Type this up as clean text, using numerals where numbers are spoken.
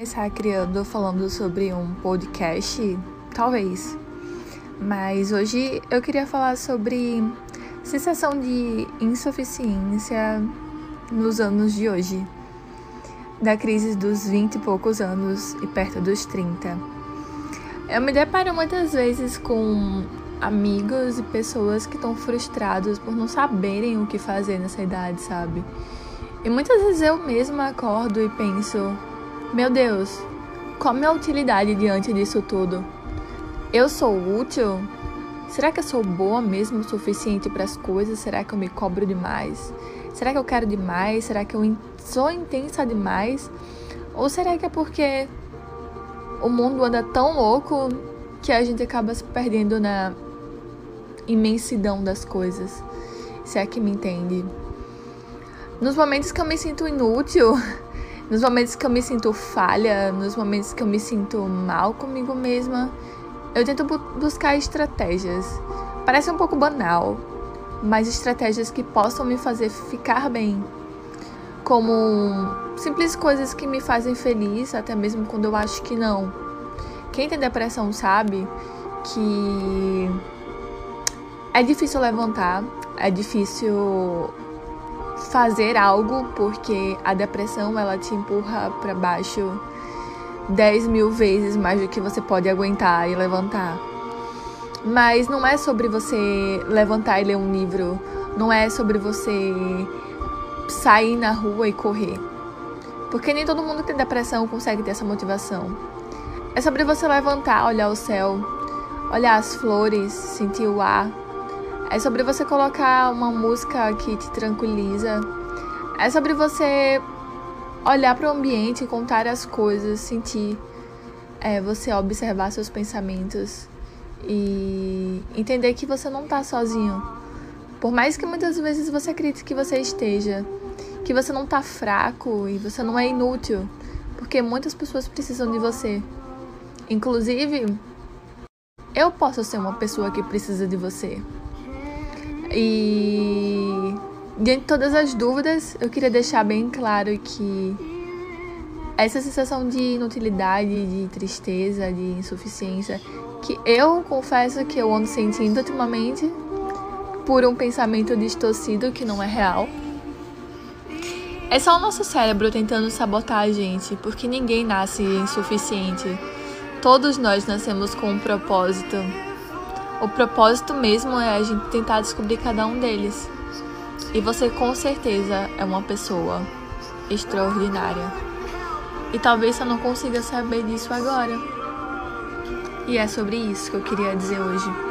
Começar criando falando sobre um podcast, talvez, mas hoje eu queria falar sobre sensação de insuficiência nos anos de hoje, da crise dos 20 e poucos anos e perto dos 30. Eu me deparo muitas vezes com amigos e pessoas que estão frustrados por não saberem o que fazer nessa idade, sabe? E muitas vezes eu mesma acordo e penso: meu Deus, qual a minha utilidade diante disso tudo? Eu sou útil? Será que eu sou boa mesmo o suficiente para as coisas? Será que eu me cobro demais? Será que eu quero demais? Será que eu sou intensa demais? Ou será que é porque o mundo anda tão louco que a gente acaba se perdendo na imensidão das coisas? Se é que me entende. Nos momentos que eu me sinto inútil, nos momentos que eu me sinto falha, nos momentos que eu me sinto mal comigo mesma, eu tento buscar estratégias. Parece um pouco banal, mas estratégias que possam me fazer ficar bem. Como simples coisas que me fazem feliz, até mesmo quando eu acho que não. Quem tem depressão sabe que é difícil levantar, é difícil fazer algo, porque a depressão ela te empurra para baixo 10 mil vezes mais do que você pode aguentar e levantar. Mas não é sobre você levantar e ler um livro, não é sobre você sair na rua e correr, porque nem todo mundo que tem depressão consegue ter essa motivação. É sobre você levantar, olhar o céu, olhar as flores, sentir o ar. É sobre você colocar uma música que te tranquiliza. É sobre você olhar para o ambiente, contar as coisas, sentir. É você observar seus pensamentos e entender que você não está sozinho. Por mais que muitas vezes você acredite que você esteja, que você não está fraco e você não é inútil, porque muitas pessoas precisam de você. Inclusive, eu posso ser uma pessoa que precisa de você. E diante de todas as dúvidas, eu queria deixar bem claro que essa sensação de inutilidade, de tristeza, de insuficiência, que eu confesso que eu ando sentindo ultimamente por um pensamento distorcido que não é real, é só o nosso cérebro tentando sabotar a gente, porque ninguém nasce insuficiente. Todos nós nascemos com um propósito. O propósito mesmo é a gente tentar descobrir cada um deles. E você com certeza é uma pessoa extraordinária. E talvez você não consiga saber disso agora. E é sobre isso que eu queria dizer hoje.